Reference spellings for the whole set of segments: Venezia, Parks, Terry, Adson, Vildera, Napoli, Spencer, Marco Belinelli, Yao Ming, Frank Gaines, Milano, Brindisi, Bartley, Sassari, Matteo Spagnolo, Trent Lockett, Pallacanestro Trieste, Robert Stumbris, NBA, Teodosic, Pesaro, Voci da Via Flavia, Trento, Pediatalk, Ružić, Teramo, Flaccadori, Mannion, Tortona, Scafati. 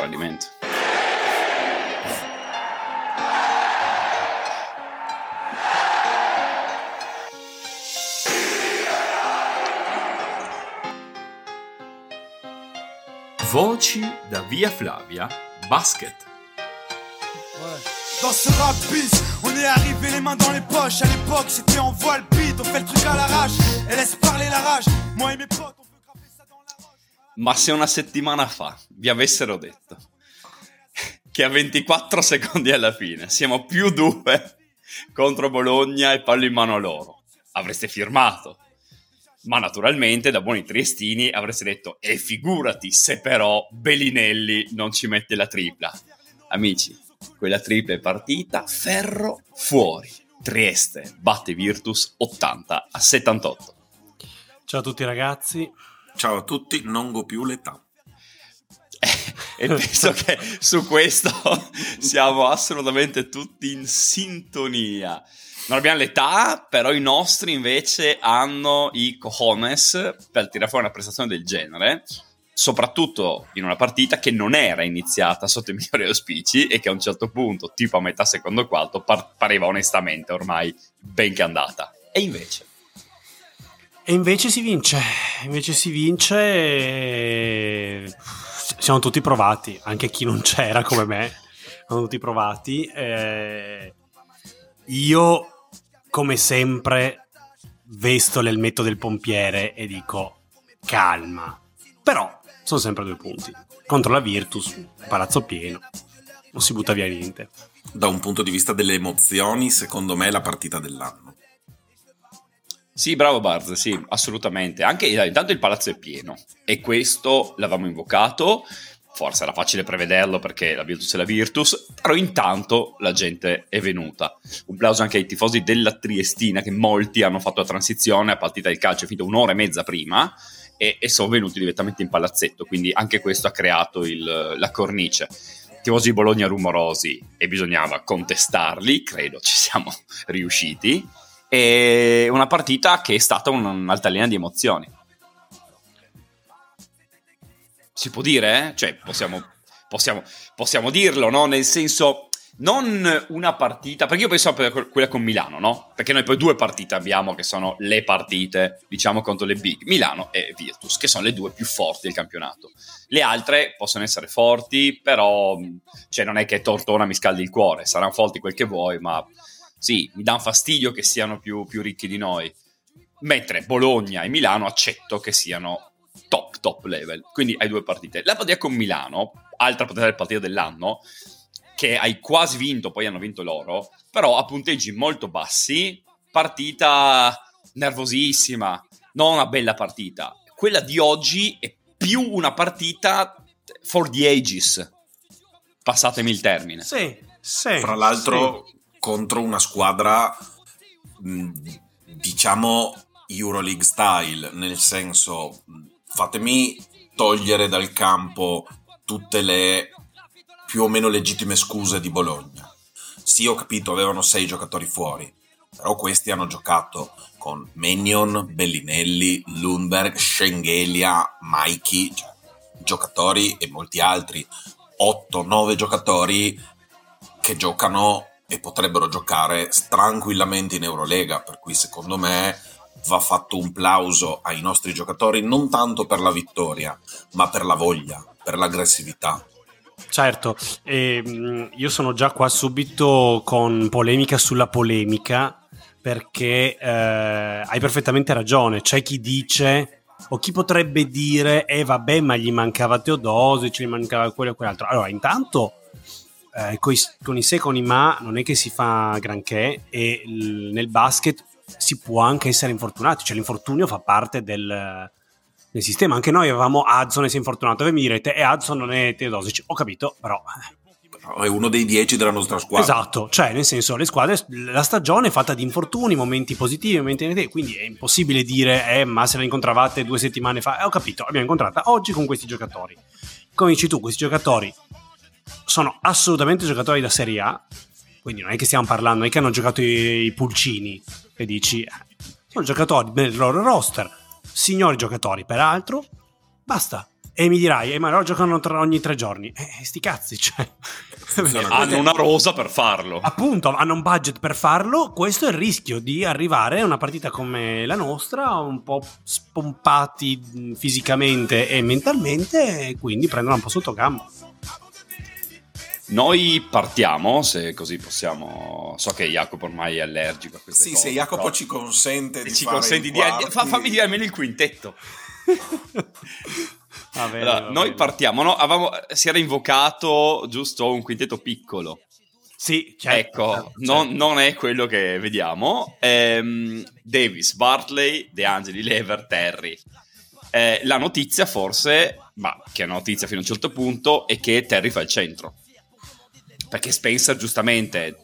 tradimento. Voci da Via Flavia Basket. Dans ce rap bis, on est arrivé les mains dans les poches. À l'époque, c'était en voile beat, on fait le truc à l'arrache et laisse parler la rage. Moi et mes potes, on peut grapper ça dans la roche. Ma se una settimana fa vi avessero detto che a 24 secondi alla fine siamo +2 contro Bologna e palla in mano a loro, avreste firmato. Ma naturalmente da buoni triestini avreste detto e figurati se però Belinelli non ci mette la tripla. Amici, quella tripla è partita, ferro fuori. Trieste batte Virtus 80-78. Ciao a tutti ragazzi. Ciao a tutti, non go più l'età. E penso che su questo siamo assolutamente tutti in sintonia. Non abbiamo l'età, però i nostri invece hanno i cojones per tirare fuori una prestazione del genere, soprattutto in una partita che non era iniziata sotto i migliori auspici e che a un certo punto, tipo a metà secondo quarto, pareva onestamente ormai ben che andata. E invece si vince e... siamo tutti provati, anche chi non c'era come me, siamo tutti provati. Io, come sempre, vesto l'elmetto del pompiere e dico calma, però... sono sempre 2 punti contro la Virtus, palazzo pieno, non si butta via niente. Da un punto di vista delle emozioni, secondo me è la partita dell'anno. Sì, bravo Barz, sì, assolutamente. Anche intanto il palazzo è pieno e questo l'avevamo invocato, forse era facile prevederlo perché la Virtus è la Virtus, però intanto la gente è venuta. Un plauso anche ai tifosi della Triestina, che molti hanno fatto la transizione, a partita del calcio è finita un'ora e mezza prima e sono venuti direttamente in palazzetto, quindi anche questo ha creato la cornice. Tifosi di Bologna rumorosi e bisognava contestarli, credo ci siamo riusciti, e una partita che è stata un'altalena di emozioni, si può dire? Cioè possiamo dirlo, no? Nel senso, non una partita, perché io penso per quella con Milano, no? Perché noi poi 2 partite abbiamo che sono le partite, diciamo, contro le big, Milano e Virtus, che sono le 2 più forti del campionato. Le altre possono essere forti, però cioè non è che Tortona mi scaldi il cuore, saranno forti quel che vuoi, ma sì, mi danno fastidio che siano più ricchi di noi, mentre Bologna e Milano accetto che siano top level. Quindi hai 2 partite. La partita con Milano, altra potente partita dell'anno, che hai quasi vinto, poi hanno vinto loro, però a punteggi molto bassi, partita nervosissima, non una bella partita. Quella di oggi è più una partita for the ages, passatemi il termine. Sì. Fra l'altro sì, contro una squadra, diciamo, Euroleague style, nel senso, fatemi togliere dal campo tutte le... più o meno legittime scuse di Bologna. Sì, ho capito, avevano 6 giocatori fuori, però questi hanno giocato con Mannion, Belinelli, Lundberg, Shengelia, Mikey, cioè, giocatori e molti altri, 8-9 giocatori che giocano e potrebbero giocare tranquillamente in Eurolega, per cui secondo me va fatto un plauso ai nostri giocatori, non tanto per la vittoria, ma per la voglia, per l'aggressività. Certo, io sono già qua subito con polemica sulla polemica, perché hai perfettamente ragione. C'è chi dice, o chi potrebbe dire, vabbè, ma gli mancava Teodosic, gli mancava quello e quell'altro. Allora, intanto con i se e con i ma non è che si fa granché, e nel basket si può anche essere infortunati, cioè l'infortunio fa parte del sistema. Anche noi avevamo Adson e si è infortunato, e mi direte Adson non è Teodosic, ho capito, però è uno dei 10 della nostra squadra. Esatto, cioè nel senso, le squadre, la stagione è fatta di infortuni, momenti positivi, momenti negativi, quindi è impossibile dire ma se la incontravate 2 settimane fa, ho capito, l'abbiamo incontrata oggi con questi giocatori. Come dici tu, questi giocatori sono assolutamente giocatori da Serie A, quindi non è che stiamo parlando, non è che hanno giocato i pulcini e dici, sono giocatori nel loro roster, signori giocatori peraltro, basta, E mi dirai, ma loro giocano ogni tre giorni. Sti cazzi, cioè. Hanno una rosa per farlo. Appunto, hanno un budget per farlo. Questo è il rischio di arrivare a una partita come la nostra, un po' spompati fisicamente e mentalmente, e quindi prendono un po' sotto gamba. Noi partiamo, se così possiamo. So che Jacopo ormai è allergico a queste cose. Sì, se Jacopo però... ci consente di ci fare consenti di fammi dire almeno il quintetto. Va bene, allora, va noi bene. Partiamo, no? Si era invocato giusto un quintetto piccolo. Sì, certo, ecco, certo. Non è quello che vediamo. Davis, Bartley, De Angeli, Lever, Terry. La notizia forse, ma che è una notizia fino a un certo punto, è che Terry fa il centro. Perché Spencer, giustamente,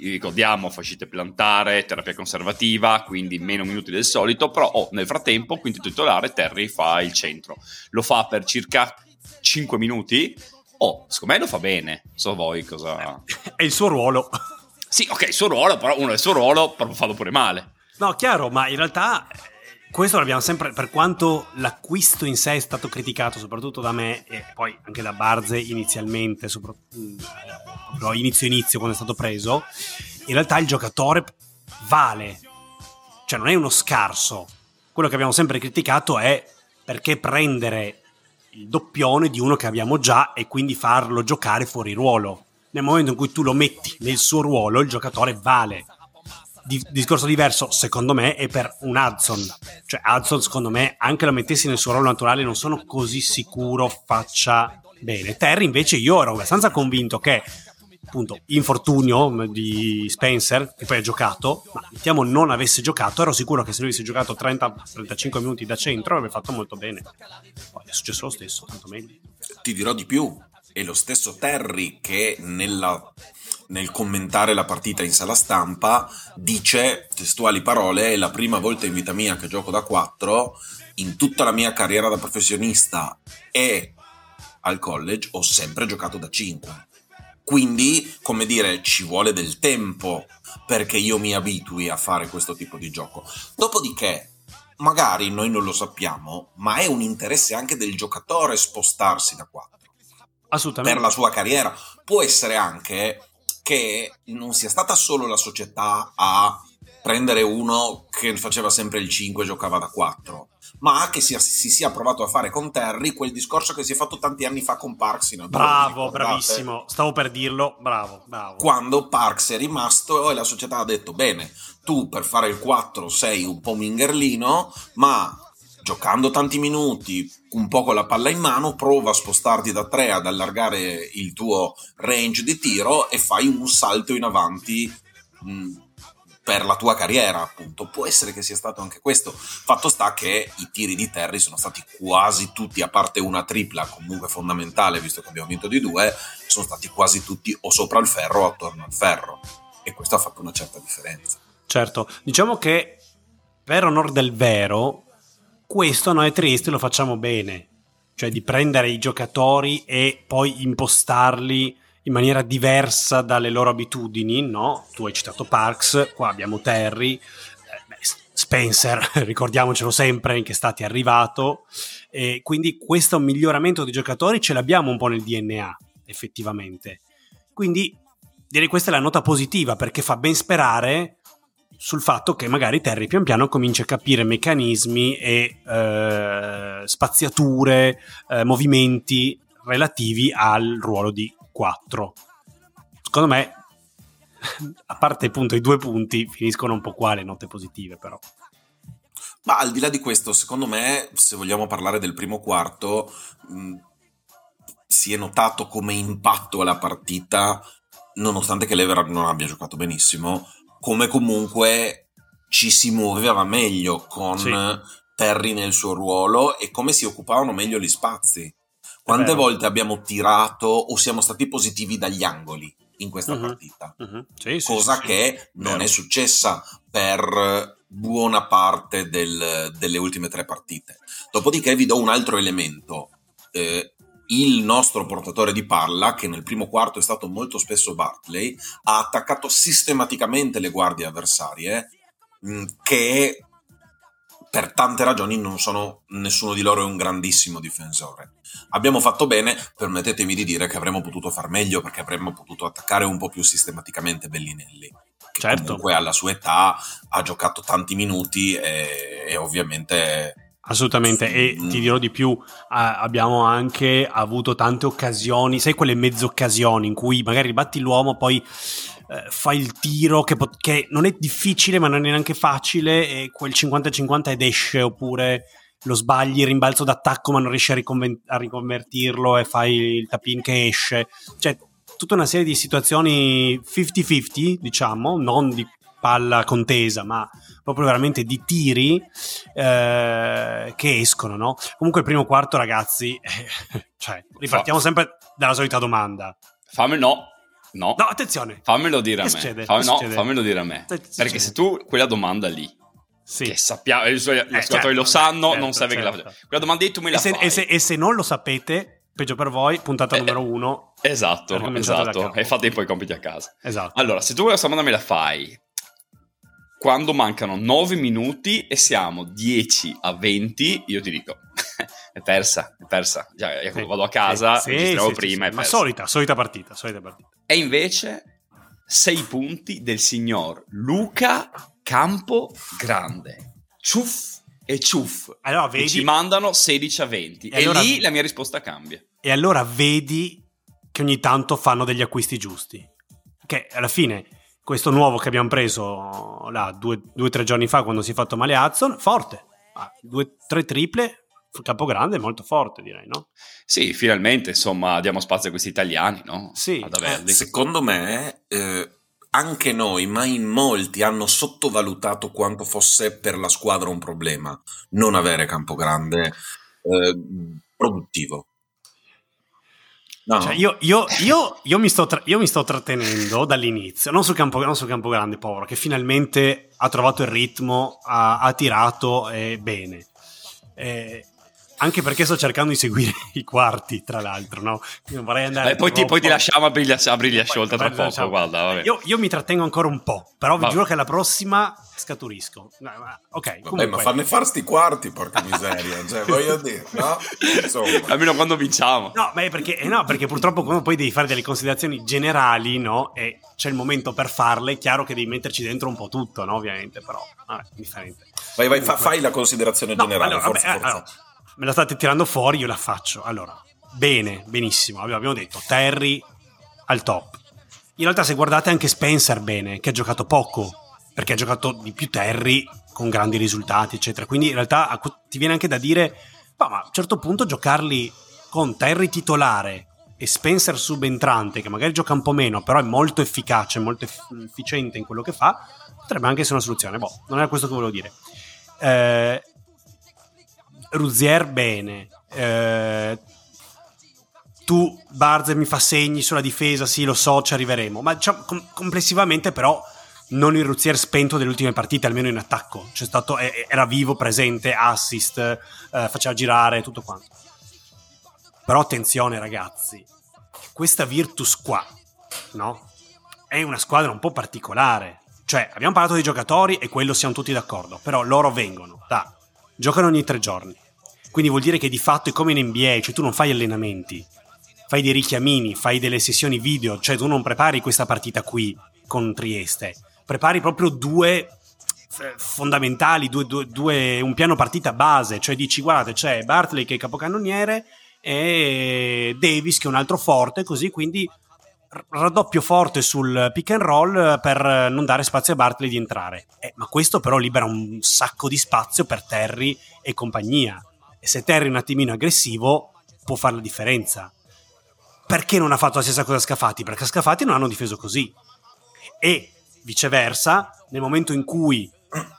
ricordiamo, fascite plantare, terapia conservativa, quindi meno minuti del solito, però nel frattempo, quintetto titolare, Terry fa il centro. Lo fa per circa 5 minuti. Secondo me lo fa bene. So voi cosa... È il suo ruolo. Sì, ok, il suo ruolo, però uno è il suo ruolo, però farlo pure male. No, chiaro, ma in realtà... Questo l'abbiamo sempre, per quanto l'acquisto in sé è stato criticato soprattutto da me e poi anche da Barze inizialmente, inizio quando è stato preso, in realtà il giocatore vale, cioè non è uno scarso. Quello che abbiamo sempre criticato è perché prendere il doppione di uno che abbiamo già e quindi farlo giocare fuori ruolo. Nel momento in cui tu lo metti nel suo ruolo, il giocatore vale. Discorso diverso, secondo me, è per un Hudson. Cioè Hudson, secondo me, anche lo mettessi nel suo ruolo naturale, non sono così sicuro faccia bene. Terry invece io ero abbastanza convinto che, appunto, infortunio di Spencer, che poi ha giocato, ma mettiamo non avesse giocato, ero sicuro che se lui avesse giocato 30-35 minuti da centro avrebbe fatto molto bene. Poi è successo lo stesso, tanto meglio. Ti dirò di più, è lo stesso Terry che nel commentare la partita in sala stampa dice, testuali parole, è la prima volta in vita mia che gioco da 4, in tutta la mia carriera da professionista e al college ho sempre giocato da 5. Quindi, come dire, ci vuole del tempo perché io mi abitui a fare questo tipo di gioco. Dopodiché, magari noi non lo sappiamo, ma è un interesse anche del giocatore spostarsi da 4. Assolutamente. Per la sua carriera. Può essere anche... che non sia stata solo la società a prendere uno che faceva sempre il 5 e giocava da 4, ma che si sia provato a fare con Terry quel discorso che si è fatto tanti anni fa con Parks. Bravo, bravissimo, stavo per dirlo, bravo. Quando Parks è rimasto e la società ha detto, bene, tu per fare il 4 sei un po' mingerlino, ma... giocando tanti minuti, un po' con la palla in mano, prova a spostarti da 3 ad allargare il tuo range di tiro e fai un salto in avanti per la tua carriera, appunto. Può essere che sia stato anche questo. Fatto sta che i tiri di Terry sono stati quasi tutti, a parte una tripla comunque fondamentale, visto che abbiamo vinto di 2, sono stati quasi tutti o sopra il ferro o attorno al ferro. E questo ha fatto una certa differenza. Certo, diciamo che per onor del vero... questo noi Trieste lo facciamo bene, cioè di prendere i giocatori e poi impostarli in maniera diversa dalle loro abitudini, no? Tu hai citato Parks, qua abbiamo Terry, Spencer, ricordiamocelo sempre in che stati è arrivato, e quindi questo miglioramento di giocatori ce l'abbiamo un po' nel DNA effettivamente, quindi direi questa è la nota positiva perché fa ben sperare sul fatto che magari Terry pian piano comincia a capire meccanismi e spaziature, movimenti relativi al ruolo di 4. Secondo me, a parte appunto i 2 punti, finiscono un po' qua le note positive però. Ma al di là di questo, secondo me, se vogliamo parlare del primo quarto, si è notato come impatto alla partita, nonostante che Lever non abbia giocato benissimo, come comunque ci si muoveva meglio con sì. Terry nel suo ruolo e come si occupavano meglio gli spazi. Quante volte abbiamo tirato o siamo stati positivi dagli angoli in questa partita, cosa che non è successa per buona parte delle ultime 3 partite. Dopodiché vi do un altro elemento, il nostro portatore di palla, che nel primo quarto è stato molto spesso Bartley, ha attaccato sistematicamente le guardie avversarie, che per tante ragioni non sono, nessuno di loro è un grandissimo difensore. Abbiamo fatto bene, permettetemi di dire che avremmo potuto far meglio, perché avremmo potuto attaccare un po' più sistematicamente Belinelli, che certo, comunque alla sua età ha giocato tanti minuti e ovviamente... Assolutamente, e ti dirò di più, abbiamo anche avuto tante occasioni, sai quelle mezze occasioni in cui magari batti l'uomo, poi fai il tiro che non è difficile ma non è neanche facile, e quel 50-50 ed esce, oppure lo sbagli, rimbalzo d'attacco ma non riesci a riconvertirlo e fai il tap-in che esce, cioè tutta una serie di situazioni 50-50, diciamo, non di palla contesa ma proprio veramente di tiri che escono, no? Comunque il primo quarto, ragazzi, cioè ripartiamo sempre dalla solita domanda. No, attenzione, fammelo dire a me. Fammelo dire a me, perché se tu quella domanda lì, sì, che sappiamo, gli ascoltatori lo sanno, certo, non serve che la faccia. Quella domanda lì tu me la fai. E se non lo sapete, peggio per voi, puntata numero 1. Esatto. E fate poi i compiti a casa. Esatto. Allora, se tu quella domanda me la fai quando mancano 9 minuti e siamo 10 a 20, io ti dico, è persa. Già, sì, vado a casa, registravo prima, è persa. Ma solita partita. E invece 6 punti del signor Luca Campogrande. Ciuff. Allora, vedi, e ci mandano 16 a 20. E allora, lì la mia risposta cambia. E allora vedi che ogni tanto fanno degli acquisti giusti. Che alla fine... Questo nuovo che abbiamo preso là, 2-3 giorni fa, quando si è fatto male Adson, forte. 2-3 triple, Campogrande, molto forte, direi, no? Sì, finalmente, insomma, diamo spazio a questi italiani, no? Sì. Secondo me, anche noi, ma in molti, hanno sottovalutato quanto fosse per la squadra un problema non avere Campogrande produttivo. No. Cioè io mi sto trattenendo dall'inizio, non su Campogrande, povero, che finalmente ha trovato il ritmo, ha tirato bene, anche perché sto cercando di seguire i quarti, tra l'altro, no? Io vorrei andare poi ti lasciamo a briglia sciolta tra poco, lasciamo. Guarda, vabbè. Io mi trattengo ancora un po', però vi giuro che la prossima scaturisco. Ok, vabbè, ma fanne far sti quarti, porca miseria, cioè voglio dire, no? Insomma. Almeno quando vinciamo. No, ma è perché purtroppo quando poi devi fare delle considerazioni generali, no? E c'è il momento per farle, è chiaro che devi metterci dentro un po' tutto, no? Ovviamente, però differente. Vai, fai la considerazione generale, allora, forza. Allora, me la state tirando fuori, io la faccio. Allora, benissimo, abbiamo detto Terry al top. In realtà, se guardate anche Spencer bene, che ha giocato poco, perché ha giocato di più Terry con grandi risultati, eccetera. Quindi in realtà ti viene anche da dire, ma a un certo punto giocarli con Terry titolare e Spencer subentrante, che magari gioca un po' meno, però è molto efficace, molto efficiente in quello che fa, potrebbe anche essere una soluzione. Non era questo che volevo dire. Ruzier bene, tu Barzer mi fa segni sulla difesa, sì, lo so, ci arriveremo, ma diciamo, complessivamente però non il Ruzier spento delle ultime partite, almeno in attacco c'è stato, era vivo, presente, assist, faceva girare tutto quanto. Però attenzione ragazzi, questa Virtus qua, no? È una squadra un po' particolare, cioè abbiamo parlato dei giocatori e quello siamo tutti d'accordo, però loro vengono da giocano ogni 3 giorni, quindi vuol dire che di fatto è come in NBA, cioè tu non fai allenamenti, fai dei richiamini, fai delle sessioni video, cioè tu non prepari questa partita qui con Trieste, prepari proprio 2 fondamentali, un piano partita base, cioè dici guardate c'è Bartley che è capocannoniere e Davis che è un altro forte, così quindi raddoppio forte sul pick and roll per non dare spazio a Bartley di entrare, ma questo però libera un sacco di spazio per Terry e compagnia, e se Terry è un attimino aggressivo può fare la differenza. Perché non ha fatto la stessa cosa a Scafati? Perché a Scafati non hanno difeso così, e viceversa nel momento in cui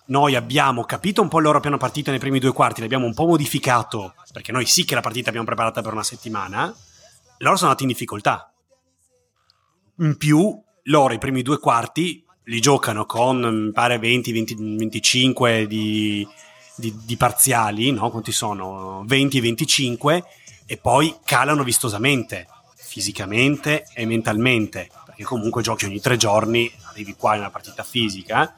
noi abbiamo capito un po' il loro piano partita nei primi 2 quarti, l'abbiamo un po' modificato, perché noi sì che la partita abbiamo preparata per una settimana, loro sono andati in difficoltà. In più, loro i primi 2 quarti li giocano con, mi pare, 20-25 di parziali, no? Quanti sono? 20-25, e poi calano vistosamente, fisicamente e mentalmente, perché comunque giochi ogni 3 giorni, arrivi qua in una partita fisica.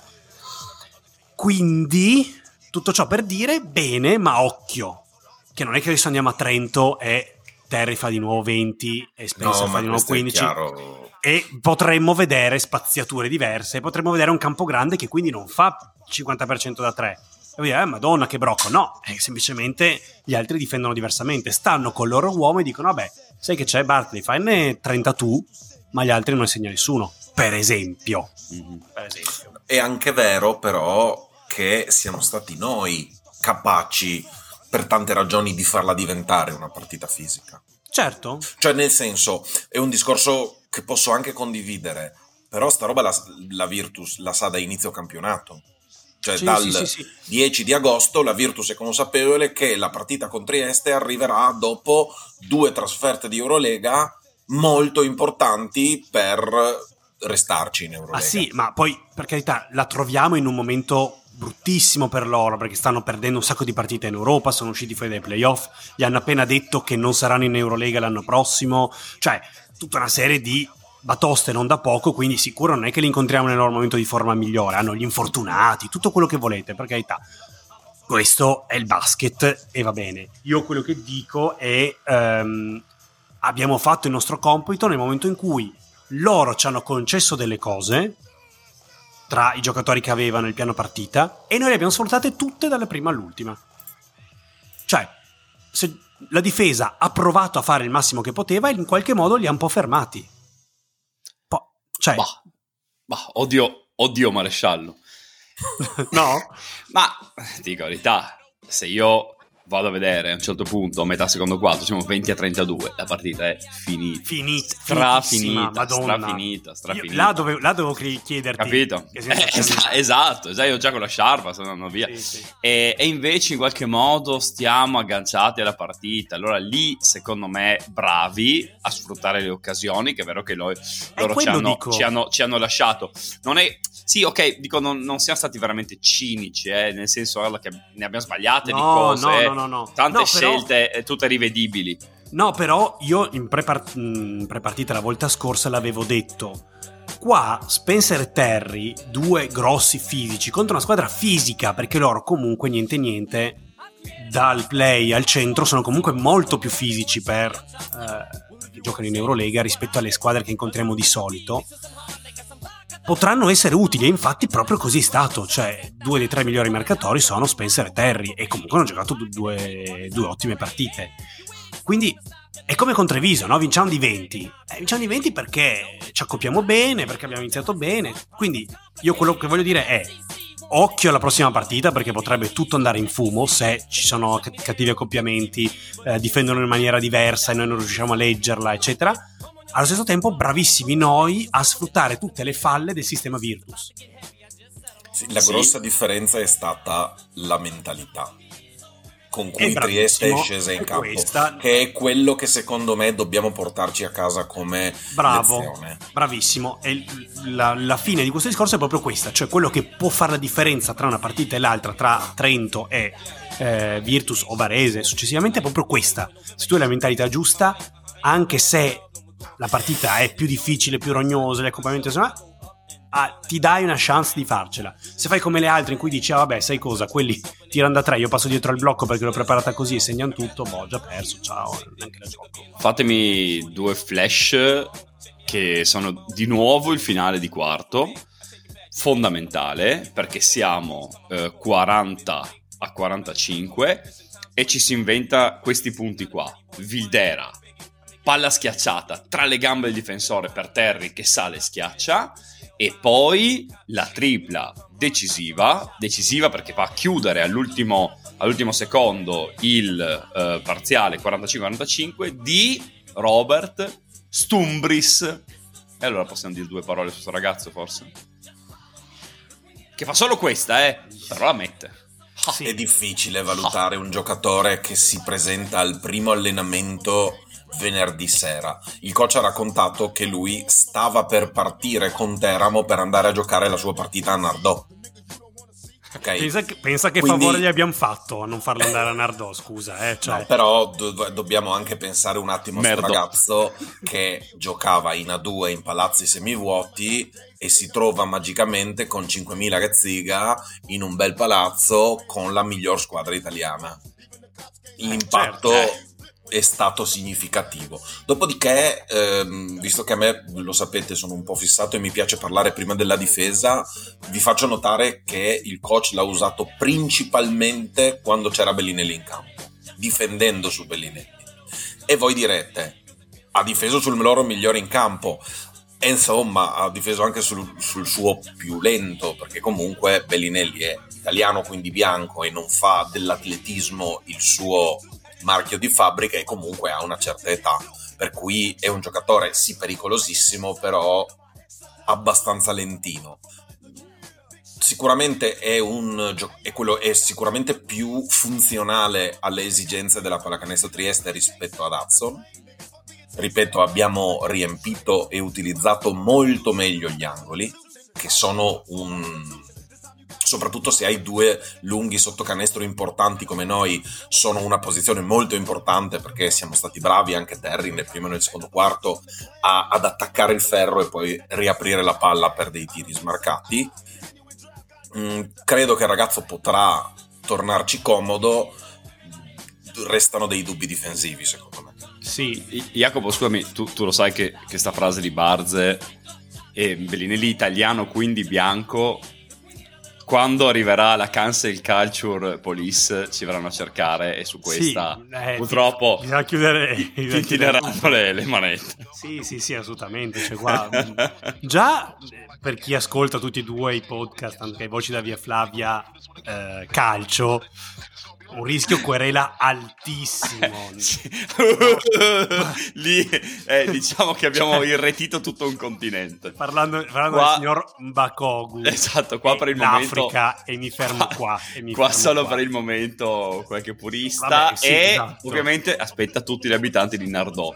Quindi Tutto ciò per dire, bene, ma occhio, che non è che adesso andiamo a Trento e Terry fa di nuovo 20 e Spencer fa di nuovo 15, e potremmo vedere spaziature diverse, potremmo vedere un Campogrande che quindi non fa 50% da 3 e dire, madonna che brocco, no, semplicemente gli altri difendono diversamente, stanno con il loro uomo e dicono, vabbè, sai che c'è Bartley, fai 30 tu, ma gli altri non insegna nessuno, per esempio. Mm-hmm. Per esempio. È anche vero però che siamo stati noi capaci per tante ragioni di farla diventare una partita fisica. Certo. Cioè, nel senso, è un discorso che posso anche condividere, però sta roba la Virtus la sa da inizio campionato. Cioè sì, dal 10 di agosto la Virtus è consapevole che la partita con Trieste arriverà dopo 2 trasferte di Eurolega molto importanti per restarci in Eurolega. Ah sì, ma poi, per carità, la troviamo in un momento bruttissimo per loro, perché stanno perdendo un sacco di partite in Europa, sono usciti fuori dai playoff, gli hanno appena detto che non saranno in Eurolega l'anno prossimo, cioè tutta una serie di batoste non da poco, quindi sicuro non è che li incontriamo nel loro momento di forma migliore, hanno gli infortunati, tutto quello che volete, per carità. Questo è il basket e va bene. Io quello che dico è abbiamo fatto il nostro compito nel momento in cui loro ci hanno concesso delle cose tra i giocatori che avevano il piano partita e noi le abbiamo sfruttate tutte dalla prima all'ultima. Cioè, se la difesa ha provato a fare il massimo che poteva e in qualche modo li ha un po' fermati. Cioè. Bah, oddio maresciallo. No? Ma, dico la verità, se io vado a vedere a un certo punto, a metà secondo quarto, siamo 20-32, la partita è finita. Strafinita. Là dovevo chiederti. Capito? Che esatto, già io già con la sciarpa sono andato via. Sì. E invece in qualche modo stiamo agganciati alla partita. Allora lì, secondo me, bravi a sfruttare le occasioni, che è vero che loro ci hanno lasciato. Non è... Sì, ok, dico, non siamo stati veramente cinici, nel senso che ne abbiamo sbagliate di cose. No. Tante scelte, però, tutte rivedibili. No, però io in prepartita la volta scorsa l'avevo detto. Qua Spencer e Terry, due grossi fisici, contro una squadra fisica, perché loro comunque niente, dal play al centro sono comunque molto più fisici perché giocano in Eurolega rispetto alle squadre che incontriamo di solito. Potranno essere utili, e infatti proprio così è stato, cioè 2 dei 3 migliori marcatori sono Spencer e Terry e comunque hanno giocato due ottime partite, quindi è come con Treviso, no? vinciamo di 20 perché ci accoppiamo bene, perché abbiamo iniziato bene, quindi io quello che voglio dire è occhio alla prossima partita, perché potrebbe tutto andare in fumo se ci sono cattivi accoppiamenti, difendono in maniera diversa e noi non riusciamo a leggerla, eccetera. Allo stesso tempo bravissimi noi a sfruttare tutte le falle del sistema Virtus. La grossa differenza è stata la mentalità con cui Trieste è scesa in campo, che è quello che secondo me dobbiamo portarci a casa come lezione. Bravissimo, e la fine di questo discorso è proprio questa, cioè quello che può fare la differenza tra una partita e l'altra, tra Trento e Virtus o Varese successivamente, è proprio questa. Se tu hai la mentalità giusta, anche se la partita è più difficile, più rognosa, l'accompagnamento insomma, ti dai una chance di farcela. Se fai come le altre in cui dici, vabbè, sai cosa, quelli tirano da 3, io passo dietro al blocco perché l'ho preparata così e segnano tutto, ho già perso, ciao, neanche la gioco. Fatemi 2 flash che sono di nuovo il finale di quarto, fondamentale, perché siamo 40-45 e ci si inventa questi punti qua. Vildera, palla schiacciata tra le gambe del difensore per Terry che sale e schiaccia, e poi la tripla decisiva perché va a chiudere all'ultimo secondo il parziale 45-45 di Robert Stumbris. E allora possiamo dire 2 parole su questo ragazzo, forse, che fa solo questa, però la mette. Sì. È difficile valutare un giocatore che si presenta al primo allenamento venerdì sera. Il coach ha raccontato che lui stava per partire con Teramo per andare a giocare la sua partita a Nardò. Okay. Pensa che quindi, favore gli abbiamo fatto a non farlo andare a Nardò, scusa. Cioè. No, però dobbiamo anche pensare un attimo a questo ragazzo che giocava in A2 in palazzi semivuoti e si trova magicamente con 5.000 Rezziga in un bel palazzo con la miglior squadra italiana. L'impatto è stato significativo. Dopodiché, visto che a me, lo sapete, sono un po' fissato e mi piace parlare prima della difesa, vi faccio notare che il coach l'ha usato principalmente quando c'era Belinelli in campo, difendendo su Belinelli. E voi direte: ha difeso sul loro migliore in campo, e insomma ha difeso anche sul suo più lento, perché comunque Belinelli è italiano, quindi bianco, e non fa dell'atletismo il suo marchio di fabbrica, e comunque ha una certa età, per cui è un giocatore sì pericolosissimo, però abbastanza lentino. Sicuramente è sicuramente più funzionale alle esigenze della Pallacanestro Trieste rispetto ad Adson. Ripeto, abbiamo riempito e utilizzato molto meglio gli angoli, che sono soprattutto se hai due lunghi sotto canestro importanti come noi, sono una posizione molto importante, perché siamo stati bravi, anche Terry nel primo e nel secondo quarto, ad attaccare il ferro e poi riaprire la palla per dei tiri smarcati. Credo che il ragazzo potrà tornarci comodo, restano dei dubbi difensivi secondo me. Sì, Jacopo, scusami, tu lo sai che sta frase di Barze e Belinelli italiano, quindi bianco, quando arriverà la cancel culture police ci verranno a cercare, e su questa sì, purtroppo bisogna chiudere, ti tireranno le manette. Sì, assolutamente. Cioè, qua, già per chi ascolta tutti e due i podcast, anche Voci da Via Flavia, calcio, un rischio querela altissimo. Lì diciamo che abbiamo irretito tutto un continente. Parlando del signor Mbakogu. Esatto, qua per il momento l'Africa, e mi fermo qua. Per il momento qualche purista. Vabbè, sì, e esatto. Ovviamente aspetta tutti gli abitanti di Nardò.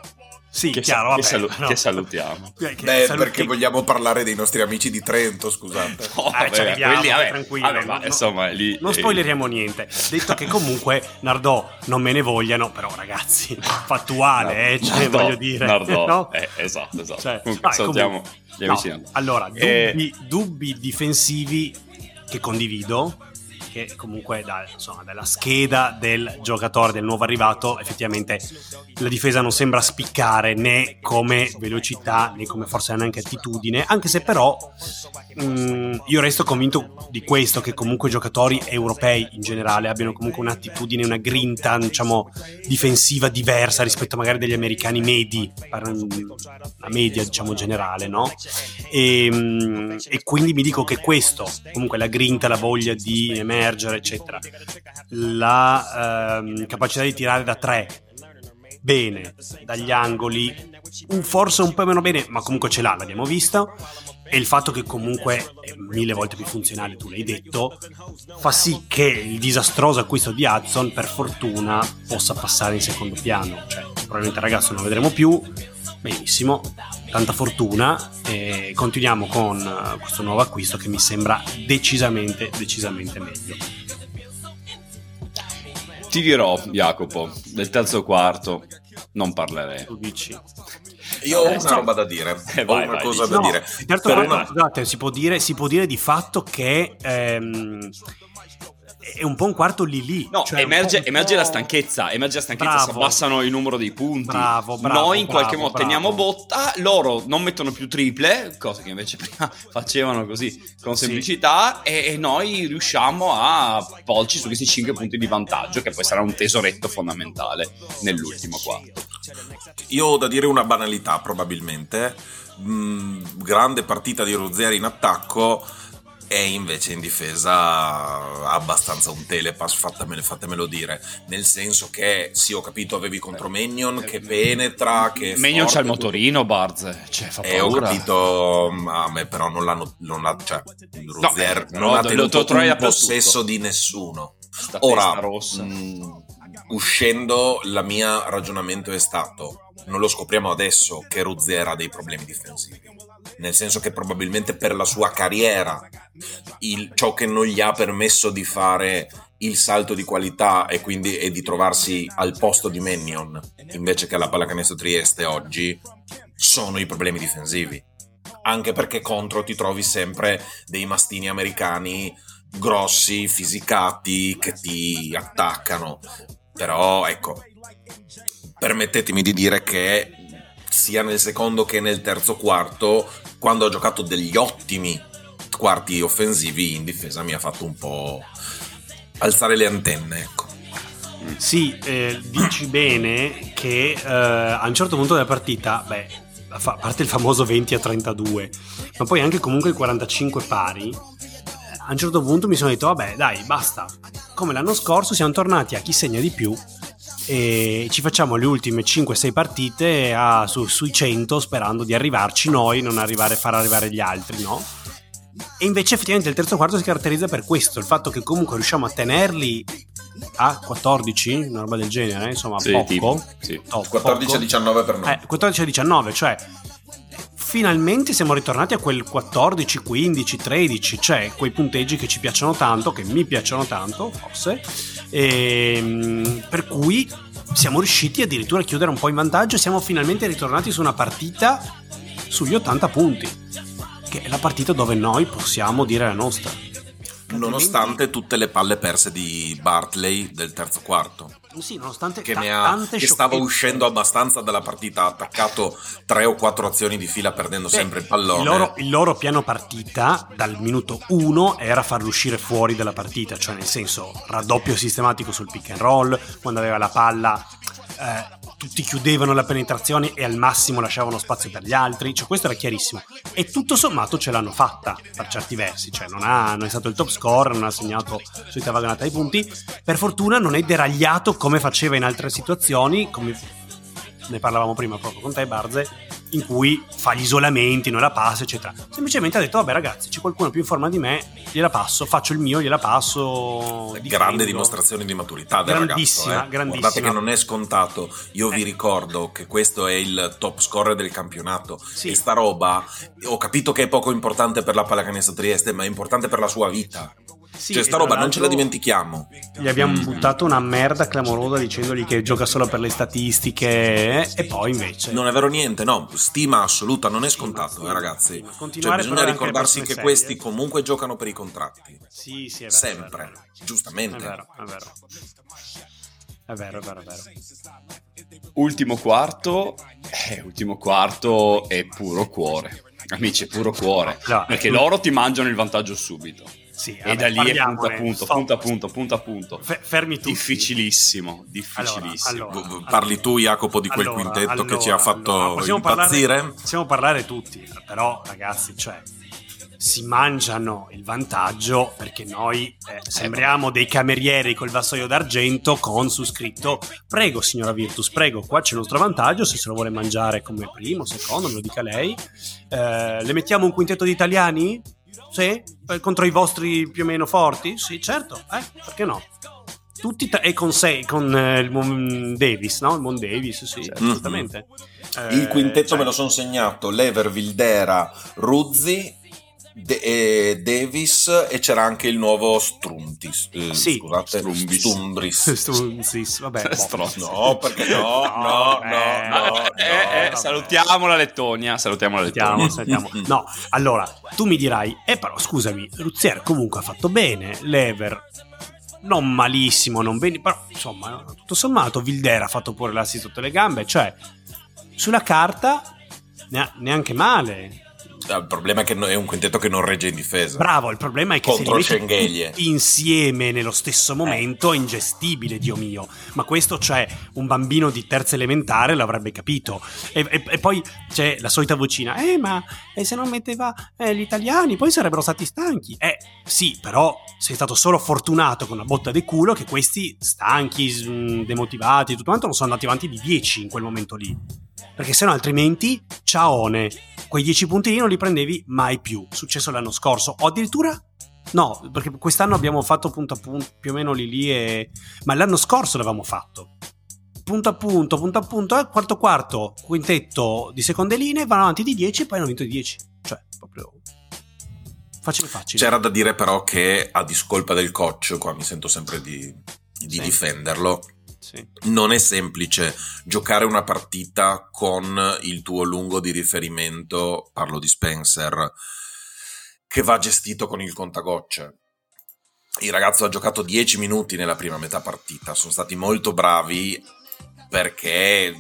Sì, che, chiaro, vabbè, che salutiamo. Perché vogliamo parlare dei nostri amici di Trento, scusate. No, vabbè, ci arriviamo, tranquillo. Vabbè, ma, insomma, lì, non spoileriamo niente. Detto che comunque Nardò, non me ne vogliano, però ragazzi, fattuale, Nardò, voglio dire. Nardò, no? Esatto. Cioè, comunque, salutiamo gli amici. No, allora, dubbi difensivi che condivido, che comunque dalla scheda del giocatore, del nuovo arrivato, effettivamente la difesa non sembra spiccare né come velocità né come forse neanche attitudine, anche se però io resto convinto di questo, che comunque i giocatori europei in generale abbiano comunque un'attitudine, una grinta, diciamo, difensiva diversa rispetto magari degli americani medi, la media diciamo generale, no? E quindi mi dico che questo, comunque la grinta, la voglia di emergere eccetera, la capacità di tirare da tre bene dagli angoli, forse un po' meno bene, ma comunque ce l'ha, l'abbiamo vista, e il fatto che comunque è 1000 volte più funzionale, tu l'hai detto, fa sì che il disastroso acquisto di Hudson per fortuna possa passare in secondo piano. Cioè, probabilmente il ragazzo non lo vedremo più, benissimo, tanta fortuna, e continuiamo con questo nuovo acquisto che mi sembra decisamente meglio. Ti dirò, Jacopo, del terzo quarto non parlerei. Tu dici? Io ho una roba da dire, dire. Certo, scusate, si può dire di fatto che è un po' un quarto lì. No, cioè emerge la stanchezza. Si abbassano il numero dei punti. Noi in qualche modo teniamo botta. Loro non mettono più triple, cosa che invece prima facevano così con semplicità. Sì. E noi riusciamo a polci su questi 5 punti di vantaggio, che poi sarà un tesoretto fondamentale nell'ultimo quarto. Io ho da dire una banalità, probabilmente. Grande partita di Ruzieri in attacco. E invece in difesa abbastanza un telepass, fatemelo dire, nel senso che sì, ho capito, avevi contro Mannion che penetra, che Mannion c'ha il motorino, Barz, cioè fa paura. E ho capito, a me però non ha tenuto in possesso di nessuno. Ora, uscendo, la mia ragionamento è stato: non lo scopriamo adesso che Ruzier ha dei problemi difensivi, nel senso che probabilmente per la sua carriera ciò che non gli ha permesso di fare il salto di qualità e quindi di trovarsi al posto di Mannion invece che alla Pallacanestro Trieste oggi sono i problemi difensivi. anche perché contro ti trovi sempre dei mastini americani grossi, fisicati, che ti attaccano. Però ecco, permettetemi di dire che sia nel secondo che nel terzo quarto, quando ho giocato degli ottimi quarti offensivi, in difesa mi ha fatto un po' alzare le antenne, ecco. Sì, dici bene che a un certo punto della partita, beh, a parte il famoso 20-32, ma poi anche comunque il 45 pari, a un certo punto mi sono detto vabbè dai, basta, come l'anno scorso siamo tornati a chi segna di più e ci facciamo le ultime 5-6 partite sui 100, sperando di arrivarci noi, non far arrivare gli altri, no? E invece effettivamente il terzo quarto si caratterizza per questo, il fatto che comunque riusciamo a tenerli a 14, una roba del genere, insomma, sì, poco, sì. 14-19 per noi. 14-19, cioè finalmente siamo ritornati a quel 14, 15, 13, cioè quei punteggi che ci piacciono tanto, che mi piacciono tanto, forse, per cui siamo riusciti addirittura a chiudere un po' in vantaggio e siamo finalmente ritornati su una partita sugli 80 punti, che è la partita dove noi possiamo dire la nostra. Nonostante tutte le palle perse di Bartley del terzo quarto, sì, nonostante che che stava uscendo abbastanza dalla partita, ha attaccato 3 o 4 azioni di fila perdendo sempre il pallone. Il loro piano partita dal minuto 1 era farlo uscire fuori dalla partita, cioè nel senso raddoppio sistematico sul pick and roll, quando aveva la palla tutti chiudevano la penetrazione e al massimo lasciavano spazio per gli altri, cioè questo era chiarissimo e tutto sommato ce l'hanno fatta per certi versi, cioè non è stato il top scorer, non ha segnato sui tavaganata ai punti, per fortuna non è deragliato come faceva in altre situazioni, come ne parlavamo prima proprio con te, Barze, in cui fa gli isolamenti, non la passa eccetera, semplicemente ha detto vabbè ragazzi, c'è qualcuno più in forma di me, gliela passo, faccio il mio, gliela passo. Grande dimostrazione di maturità del ragazzo, grandissima. Guardate che non è scontato, io vi ricordo che questo è il top scorer del campionato, sì. E sta roba, ho capito che è poco importante per la Pallacanestro Trieste, ma è importante per la sua vita. Sì, cioè sta roba non ce la dimentichiamo. Gli abbiamo buttato una merda clamorosa dicendogli che gioca solo per le statistiche e poi invece non è vero niente, no, stima assoluta, non è scontato, ragazzi. Cioè, bisogna ricordarsi che questi comunque giocano per i contratti. Sì, è vero, sempre, è vero. Giustamente. È vero. Ultimo quarto è puro cuore. Amici, è puro cuore, no, perché loro ti mangiano il vantaggio subito. Sì, vabbè, e da lì è punto a punto. Fermi tutti. Difficilissimo. Allora, parli tu, Jacopo, di quel quintetto che ci ha fatto impazzire? Possiamo parlare tutti, però ragazzi, cioè si mangiano il vantaggio perché noi sembriamo dei camerieri col vassoio d'argento con su scritto prego signora Virtus, prego, qua c'è il nostro vantaggio, se se lo vuole mangiare come primo, secondo, me lo dica lei, le mettiamo un quintetto di italiani? Sì, contro i vostri più o meno forti? Sì, certo, perché no? Tutti e con il Mon Davis, no? Il Mon Davis, sì, certo. Giustamente. Il quintetto me lo sono segnato, Lever, Vildera, Ruzzi, Davis, e c'era anche il nuovo Struntis. Stumbris. Vabbè. No, perché no. Salutiamo la Lettonia. Salutiamo. No, allora tu mi dirai, però scusami, Ruzier comunque ha fatto bene, Lever non malissimo, non bene, però insomma tutto sommato Vildera ha fatto pure l'assist sotto le gambe, cioè sulla carta neanche male. Il problema è che è un quintetto che non regge in difesa. Bravo, il problema è che contro se li metti tutti insieme nello stesso momento è ingestibile, Dio mio. Ma questo, cioè, un bambino di terza elementare l'avrebbe capito. E poi c'è la solita vocina, ma se non metteva gli italiani poi sarebbero stati stanchi. Sì, però sei stato solo fortunato con una botta di culo che questi stanchi, demotivati, tutto quanto non sono andati avanti di 10 in quel momento lì. Perché sennò altrimenti, ciaone, quei 10 punti lì non li prendevi mai più. Successo l'anno scorso, o addirittura no, perché quest'anno abbiamo fatto punto a punto più o meno lì e... ma l'anno scorso l'avevamo fatto punto a punto, quarto quintetto di seconde linee, vanno avanti di 10 e poi hanno vinto di 10, cioè proprio facile. C'era da dire però che a discolpa del coach, qua mi sento sempre di difenderlo, Sì. Non è semplice giocare una partita con il tuo lungo di riferimento, parlo di Spencer, che va gestito con il contagocce. Il ragazzo ha giocato 10 minuti nella prima metà partita, sono stati molto bravi, perché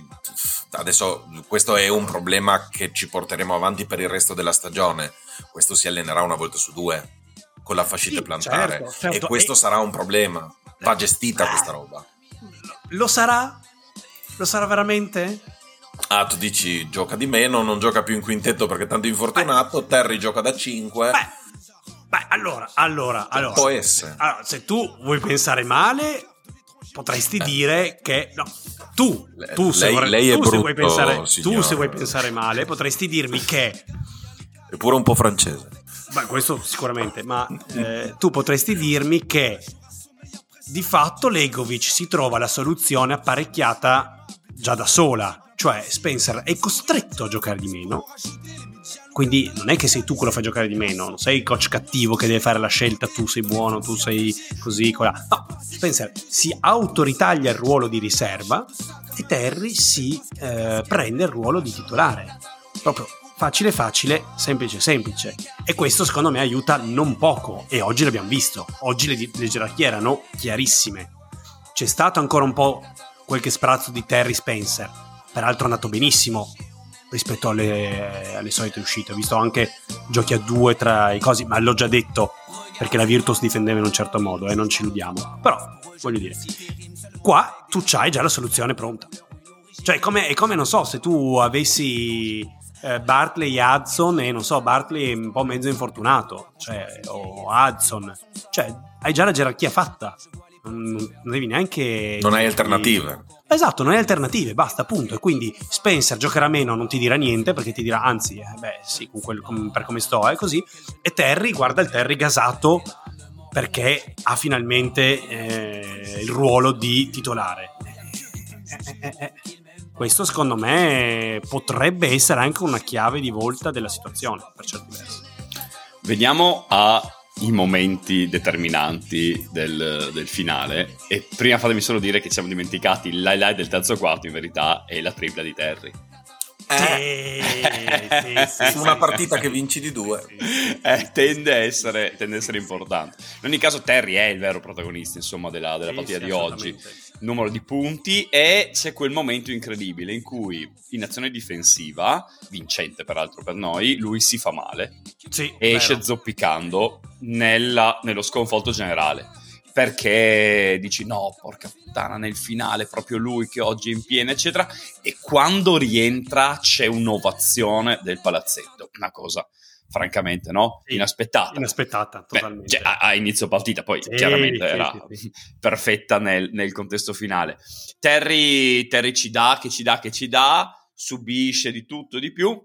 adesso questo è un problema che ci porteremo avanti per il resto della stagione. Questo si allenerà una volta su due con la fascite plantare, certo. E questo sarà un problema, va gestita questa roba. Lo sarà? Lo sarà veramente? Ah, tu dici gioca di meno, non gioca più in quintetto perché tanto infortunato, Terry gioca da 5. Beh, allora può essere. Allora, se tu vuoi pensare male, potresti dire che no, se vuoi pensare male, potresti dirmi che è pure un po' francese. Beh, questo sicuramente, ma tu potresti dirmi che di fatto Legovic si trova la soluzione apparecchiata già da sola, cioè Spencer è costretto a giocare di meno, quindi non è che sei tu che lo fai giocare di meno, non sei il coach cattivo che deve fare la scelta, tu sei buono, tu sei così, quella. No, Spencer si autoritaglia il ruolo di riserva e Terry si prende il ruolo di titolare, proprio facile, semplice, e questo secondo me aiuta non poco, e oggi l'abbiamo visto, oggi le gerarchie erano chiarissime, c'è stato ancora un po' qualche sprazzo di Terry Spencer, peraltro è andato benissimo rispetto alle solite uscite, ho visto anche giochi a due tra i cosi, ma l'ho già detto perché la Virtus difendeva in un certo modo e non ci illudiamo, però voglio dire, qua tu c'hai già la soluzione pronta, cioè è come non so, se tu avessi Bartley e Adson e non so, Bartley un po' mezzo infortunato, cioè, o Hudson, cioè hai già la gerarchia fatta, non devi neanche, non hai alternative, esatto, non hai alternative, basta, punto. E quindi Spencer giocherà meno, non ti dirà niente perché ti dirà anzi sì, per come sto è così, e Terry, guarda il Terry gasato perché ha finalmente il ruolo di titolare. Questo secondo me potrebbe essere anche una chiave di volta della situazione per certi versi. Veniamo ai momenti determinanti del finale, e prima fatemi solo dire che ci siamo dimenticati l'highlight del terzo quarto, in verità è la tripla di Terry. Sì, una partita che vinci di due tende a essere importante. In ogni caso Terry è il vero protagonista, insomma, della partita di oggi, numero di punti, e c'è quel momento incredibile in cui in azione difensiva vincente peraltro per noi lui si fa male, esce zoppicando nello sconforto generale, perché dici no, porca puttana, nel finale proprio lui che oggi è in piena eccetera, e quando rientra c'è un'ovazione del palazzetto, una cosa francamente, no? Inaspettata totalmente. Beh, a inizio partita, poi chiaramente era perfetta nel contesto finale. Terry ci dà, subisce di tutto di più,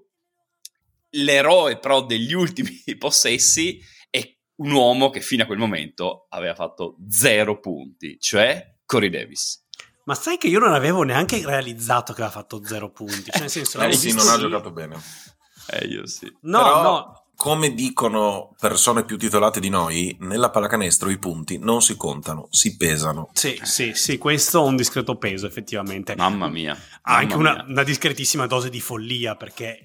l'eroe però degli ultimi possessi è un uomo che fino a quel momento aveva fatto 0 punti, cioè Corey Davis. Ma sai che io non avevo neanche realizzato che aveva fatto 0 punti, cioè nel senso non ha giocato bene. Io sì. Però, come dicono persone più titolate di noi, nella pallacanestro i punti non si contano, si pesano. Sì, questo ha un discreto peso effettivamente. Mamma mia. Una discretissima dose di follia, perché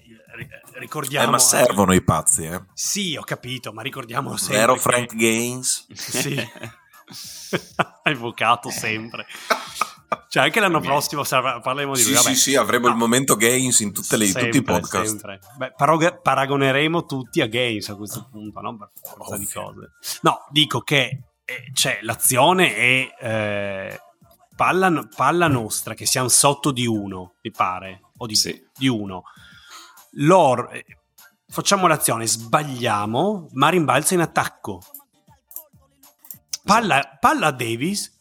ricordiamo... ma servono i pazzi, eh? Sì, ho capito, ma ricordiamolo sempre. Vero Frank Gaines? Sì, ha evocato sempre. Cioè anche l'anno prossimo parleremo di lui. Sì, avremo il momento Gaines in tutti i podcast. Sempre. Beh, paragoneremo tutti a Gaines a questo punto, no? Per forza di cose. No, dico che c'è l'azione e palla nostra, che siamo sotto di 1, mi pare, o di 1. Facciamo l'azione, sbagliamo, ma rimbalza in attacco. Palla a Davis,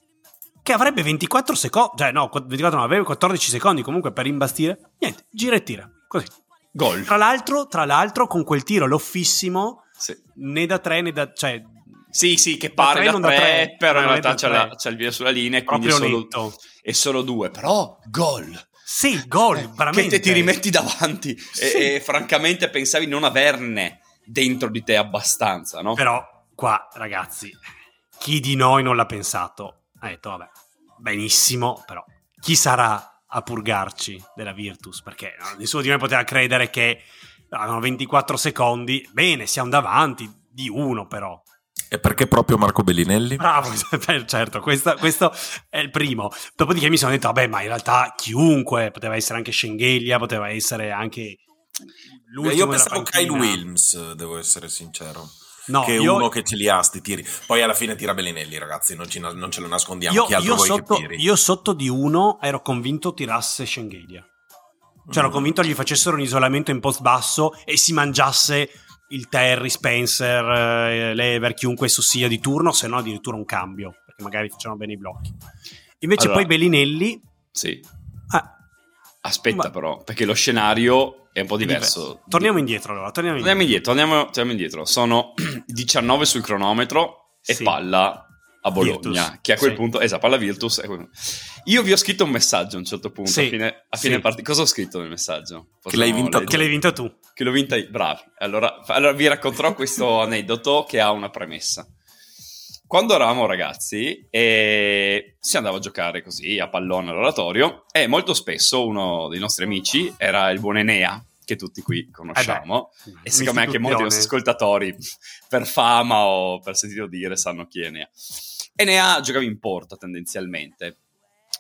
che avrebbe 24 secondi, cioè no, 24 non aveva, 14 secondi comunque per imbastire, niente, gira e tira, così. Gol. Tra l'altro con quel tiro loffissimo, né da 3 né da... cioè sì, che pare da 3, però in realtà c'è il via sulla linea, e quindi è solo 2, però gol. Sì, gol, veramente. Che ti rimetti davanti, e francamente pensavi non averne dentro di te abbastanza, no? Però qua, ragazzi, chi di noi non l'ha pensato? Ha detto vabbè, benissimo, però chi sarà a purgarci della Virtus? Perché nessuno di noi poteva credere che avevano 24 secondi, bene, siamo davanti di uno però. E perché proprio Marco Belinelli? Bravo, certo, questo è il primo. Dopodiché mi sono detto, vabbè, ma in realtà chiunque, poteva essere anche Shengelia, poteva essere anche l'ultimo. Io pensavo Kyle Williams, devo essere sincero. No, che è uno che ce li ha sti tiri. Poi alla fine tira Belinelli, ragazzi, non ce lo nascondiamo. Chi altro vuoi che tiri? Io sotto di uno ero convinto tirasse Shengelia. Cioè ero convinto gli facessero un isolamento in post basso e si mangiasse il Terry, Spencer, Lever, chiunque esso sia di turno, se no addirittura un cambio, perché magari facevano bene i blocchi. Invece allora, poi Belinelli... Sì. Aspetta però, perché lo scenario è un po' diverso. Torniamo indietro allora. Torniamo indietro. Sono 19 sul cronometro e sì. Palla a Bologna, Virtus. Che a quel punto... Esatto, palla Virtus. Io vi ho scritto un messaggio a un certo punto, sì. a fine partita. Cosa ho scritto nel messaggio? Che l'hai vinta tu. Che l'ho vinta io. Bravi. Allora vi racconterò questo aneddoto che ha una premessa. Quando eravamo ragazzi si andava a giocare così a pallone all'oratorio e molto spesso uno dei nostri amici era il buon Enea, che tutti qui conosciamo, e secondo me anche molti nostri ascoltatori per fama o per sentito dire sanno chi è Enea. Enea giocava in porta tendenzialmente,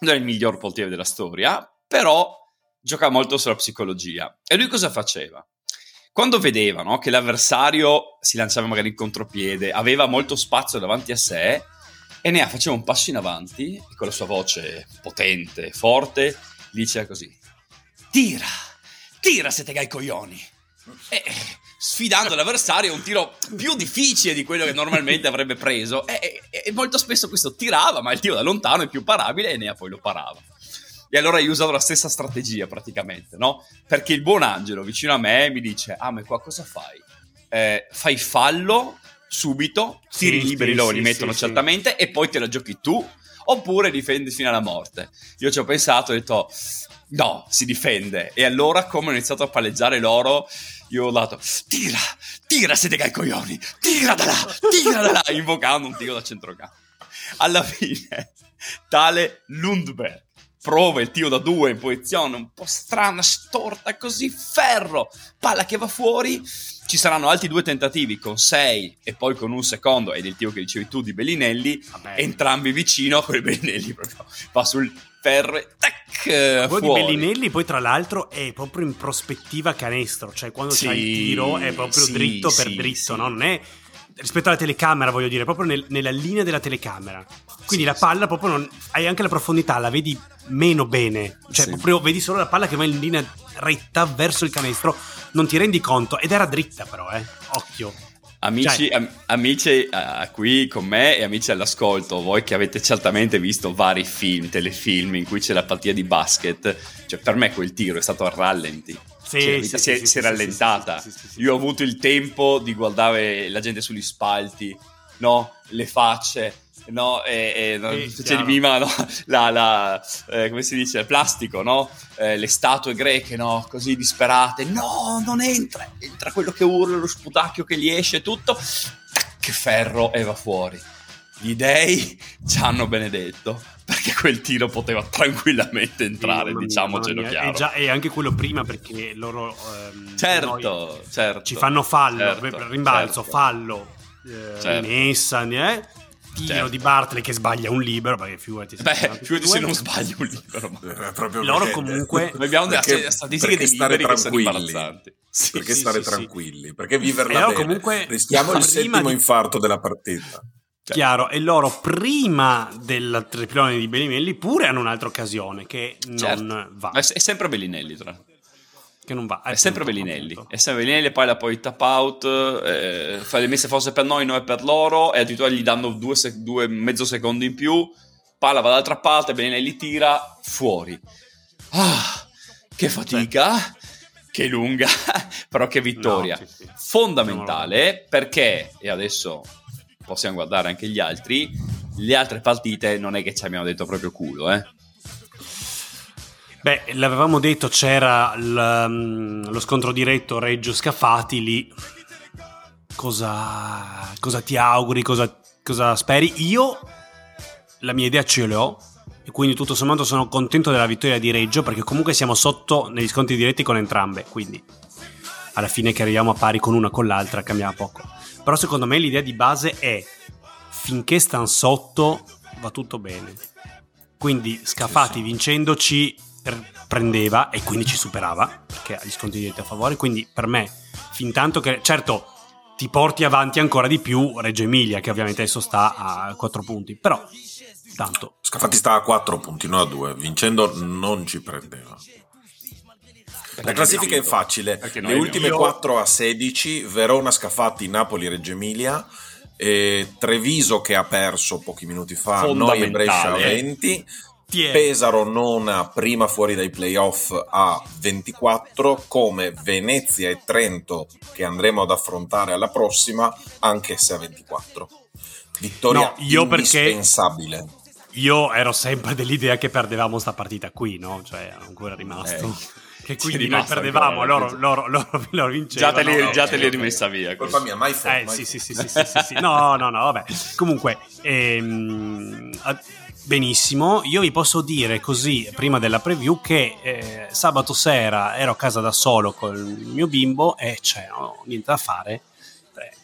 non era il miglior portiere della storia, però giocava molto sulla psicologia. E lui cosa faceva? Quando vedeva, no, che l'avversario si lanciava magari in contropiede, aveva molto spazio davanti a sé, Enea faceva un passo in avanti e con la sua voce potente, forte, gli diceva così: tira se te gai coglioni! E sfidando l'avversario un tiro più difficile di quello che normalmente avrebbe preso, e molto spesso questo tirava, ma il tiro da lontano è più parabile e Enea poi lo parava. E allora io ho usato la stessa strategia praticamente, no? Perché il buon Angelo vicino a me mi dice: ah, ma qua cosa fai? Fai fallo subito, tiri liberi loro, li mettono certamente, e poi te la giochi tu, oppure difendi fino alla morte. Io ci ho pensato e ho detto: no, si difende. E allora, come ho iniziato a palleggiare loro, io ho dato: tira se te cai coglioni, tira da là, invocando un tiro da centrocampo. Alla fine, tale Lundberg prova il tiro da due in posizione un po' strana, storta, così, ferro, palla che va fuori. Ci saranno altri due tentativi con 6 e poi con un secondo, ed il tiro che dicevi tu di Belinelli. Vabbè. Entrambi vicino, con Belinelli proprio va sul ferro e tac, fuori. Di Belinelli poi tra l'altro è proprio in prospettiva canestro, cioè quando sì, c'è il tiro è proprio sì, dritto per sì, dritto, sì. No? Non è... rispetto alla telecamera, voglio dire, proprio nella linea della telecamera, quindi sì, la palla proprio non hai anche la profondità, la vedi meno bene, cioè sì, proprio vedi solo la palla che va in linea retta verso il canestro, non ti rendi conto, ed era dritta però, occhio. Amici, cioè, amici qui con me e amici all'ascolto, voi che avete certamente visto vari film, telefilm in cui c'è la partita di basket, cioè per me quel tiro è stato a rallenti. Sì, cioè, si è rallentata. Sì. Io ho avuto il tempo di guardare la gente sugli spalti, no? Le facce, no? C'è di mima, no? Come si dice? Il plastico, no? Le statue greche, no? Così disperate. No, non entra quello che urla, lo sputacchio che gli esce, tutto. Che ferro, e va fuori. Gli dei ci hanno benedetto, perché quel tiro poteva tranquillamente entrare, diciamocelo chiaro. E anche quello prima, perché loro certo, ci fanno fallo, rimbalzo, fallo, rimessa, tiro di Bartley che sbaglia un libero, perché figurati se non sbaglia un libero. Proprio loro comunque abbiamo delle statistiche di stare tranquilli. Sì, perché stare tranquilli, perché viverla bene. Rischiamo il settimo infarto della partita. Chiaro, e loro prima del triplone di Belinelli pure hanno un'altra occasione che non va. È sempre Belinelli, tra l'altro. Che non va. È sempre Belinelli. È sempre Belinelli, poi la tap out, fa le messe forse per noi, non è per loro, e addirittura gli danno due mezzo secondo in più, palla va dall'altra parte, Belinelli tira, fuori. Ah, che fatica, che lunga, però che vittoria. No, sì. Fondamentale, no. Perché, e adesso... possiamo guardare anche gli altri. Le altre partite non è che ci abbiamo detto proprio culo, Beh, l'avevamo detto, c'era lo scontro diretto Reggio Scafati lì. Cosa ti auguri? Cosa speri? Io la mia idea ce l'ho, e quindi tutto sommato sono contento della vittoria di Reggio, perché comunque siamo sotto negli scontri diretti con entrambe, quindi alla fine che arriviamo a pari con una con l'altra cambia poco. Però secondo me l'idea di base è: finché stanno sotto va tutto bene, quindi Scafati vincendoci prendeva e quindi ci superava, perché ha gli scontri diretti a favore. Quindi per me, fin tanto che, certo, ti porti avanti ancora di più Reggio Emilia, che ovviamente adesso sta a 4 punti, però tanto Scafati sta a 4 punti, non a 2, vincendo non ci prendeva. La classifica è facile, le ultime 4 a 16, Verona, Scafati, Napoli, Reggio Emilia, Treviso che ha perso pochi minuti fa, noi e Brescia a 20, Pesaro nona, prima fuori dai playoff, a 24, come Venezia e Trento che andremo ad affrontare alla prossima, anch'esse a 24. Vittoria indispensabile. Perché io ero sempre dell'idea che perdevamo sta partita qui, no? Cioè, ancora rimasto... Che quindi noi perdevamo, loro vincevano. Già te li ho rimessa via. Colpa mia, mai fuori. No, vabbè. Comunque, benissimo. Io vi posso dire così, prima della preview, che sabato sera ero a casa da solo col mio bimbo e niente da fare.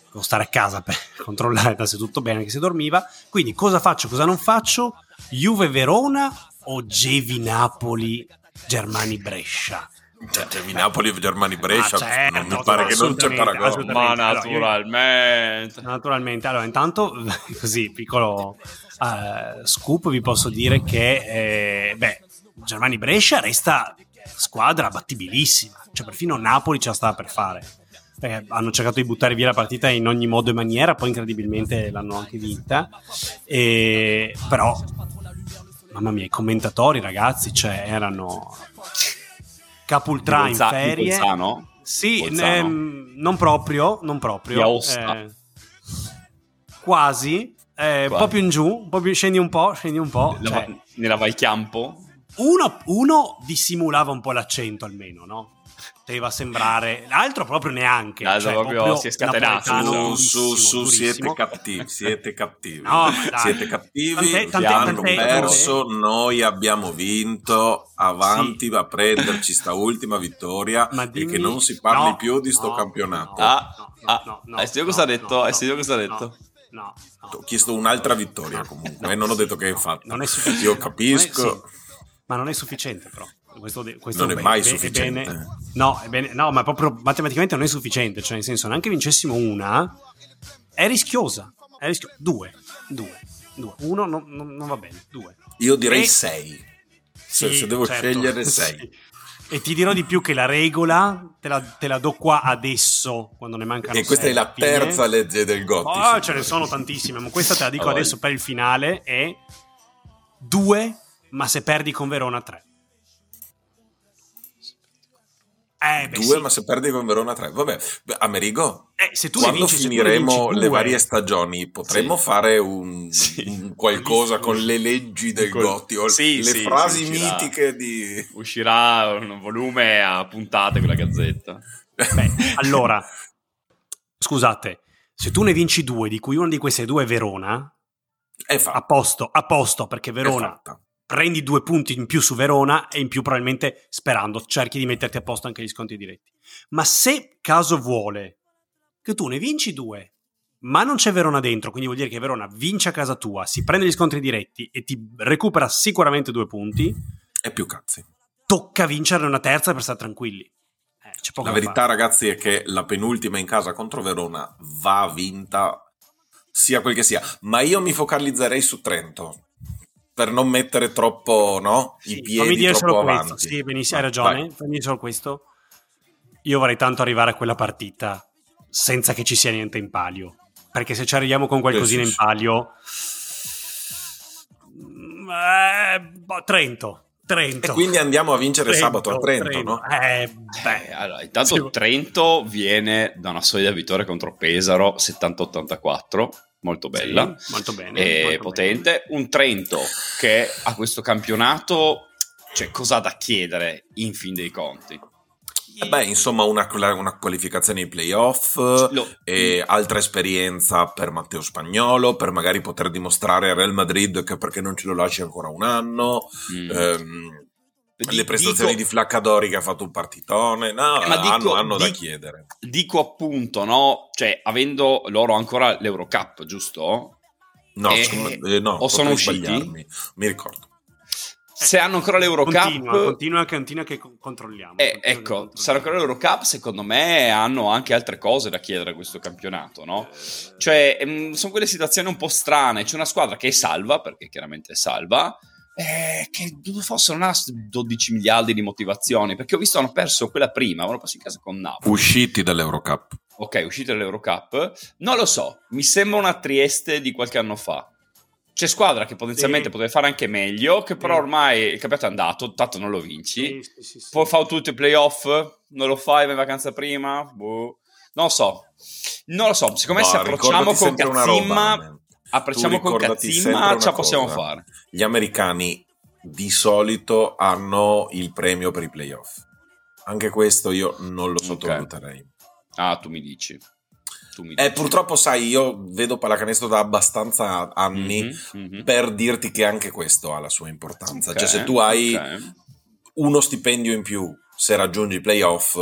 Devo stare a casa per controllare se tutto bene, che si dormiva. Quindi cosa faccio, cosa non faccio? Juve-Verona o Gevi-Napoli? Germani-Brescia. Napoli, Germani-Brescia, certo, non mi pare che non c'è paragone. Ma naturalmente. Allora, intanto, così, piccolo scoop, vi posso dire che Germani-Brescia resta squadra battibilissima, perfino Napoli ce la stava per fare, perché hanno cercato di buttare via la partita in ogni modo e maniera, poi incredibilmente l'hanno anche vinta, però mamma mia, i commentatori, ragazzi, erano Capultrà in ferie. Bolzano? Sì, non proprio. Quasi. Un po' più in giù, scendi un po'. Nella Valchiampo? Uno dissimulava un po' l'accento almeno, no? Poteva sembrare, l'altro proprio neanche. L'altro proprio si è scatenato. Siete cattivi. No, siete cattivi. Hanno perso. Noi abbiamo vinto. Avanti va a prenderci sta ultima vittoria. E che non si parli più di sto campionato. Hai sentito cosa ha detto? No. Ho chiesto un'altra vittoria comunque. Non ho detto che hai fatto. Non è sufficiente. Io capisco. Ma non è sufficiente, però. Questo non è mai sufficiente. No, ma proprio matematicamente non è sufficiente, nel senso, neanche vincessimo una è rischiosa. Due. Uno non va bene. Due. Io direi 6. Sì, se devo scegliere 6. Sì. E ti dirò di più, che la regola te la do qua adesso, quando ne mancano 6. E questa è la terza legge del Gotti. Ce ne sono tantissime, ma questa te la dico adesso per il finale. È 2, ma se perdi con Verona 3. 2, ma se perdi con Verona 3. Vabbè, Amerigo, se tu quando finiremo le varie stagioni potremmo fare un qualcosa con le leggi del Gotti, le frasi mitiche di... Uscirà un volume a puntate con la Gazzetta. Allora, scusate, se tu ne vinci 2, di cui uno di questi 2 è Verona, a posto, perché Verona... prendi 2 punti in più su Verona e in più probabilmente, sperando, cerchi di metterti a posto anche gli scontri diretti. Ma se caso vuole che tu ne vinci 2, ma non c'è Verona dentro, quindi vuol dire che Verona vince a casa tua, si prende gli scontri diretti e ti recupera sicuramente 2 punti. E più cazzi. Tocca vincerne una terza per stare tranquilli. La verità, ragazzi, è che la penultima in casa contro Verona va vinta, sia quel che sia. Ma io mi focalizzerei su Trento, per non mettere troppo i piedi fammi dire troppo solo avanti. Questo. Sì, benissimo, hai ragione. Fammi dire solo questo. Io vorrei tanto arrivare a quella partita senza che ci sia niente in palio, perché se ci arriviamo con qualcosina in palio, Trento. E quindi andiamo a vincere sabato a Trento. No? Allora, intanto Trento viene da una solida vittoria contro Pesaro 70-84. Molto bella, sì, molto bene, e molto potente. Bene. Un Trento che a questo campionato, cosa ha da chiedere in fin dei conti? Beh, insomma, una qualificazione ai playoff, no, e altra esperienza per Matteo Spagnolo, per magari poter dimostrare al Real Madrid che perché non ce lo lasci ancora un anno. Le prestazioni di Flaccadori che ha fatto un partitone, no, hanno da chiedere. Dico appunto, no? Cioè, avendo loro ancora l'Eurocup, giusto? No, no, o sono usciti? Mi ricordo. Se hanno ancora l'Eurocup... Continua cantina che controlliamo. Ecco, se hanno ancora l'Eurocup, secondo me hanno anche altre cose da chiedere a questo campionato, no? Cioè, sono quelle situazioni un po' strane. C'è una squadra che è salva, perché chiaramente è salva, che forse non ha 12 miliardi di motivazioni, perché ho visto hanno perso quella prima, avevano perso in casa con Napoli. Usciti dall'Eurocup. Ok, usciti dall'Eurocup. Non lo so, mi sembra una Trieste di qualche anno fa. C'è squadra che potenzialmente poteva fare anche meglio, che però ormai il campionato è andato, tanto non lo vinci. Sì. Poi fa tutti i playoff, non lo fai, vai in vacanza prima, boh. Non lo so, siccome se approcciamo con Cazzimma, ce la possiamo fare. Gli americani di solito hanno il premio per i playoff. Anche questo io non lo sottovaluterei. Okay. Ah, tu mi dici. Purtroppo, sai, io vedo pallacanestro da abbastanza anni per dirti che anche questo ha la sua importanza. Cioè, se tu hai uno stipendio in più, se raggiungi i playoff,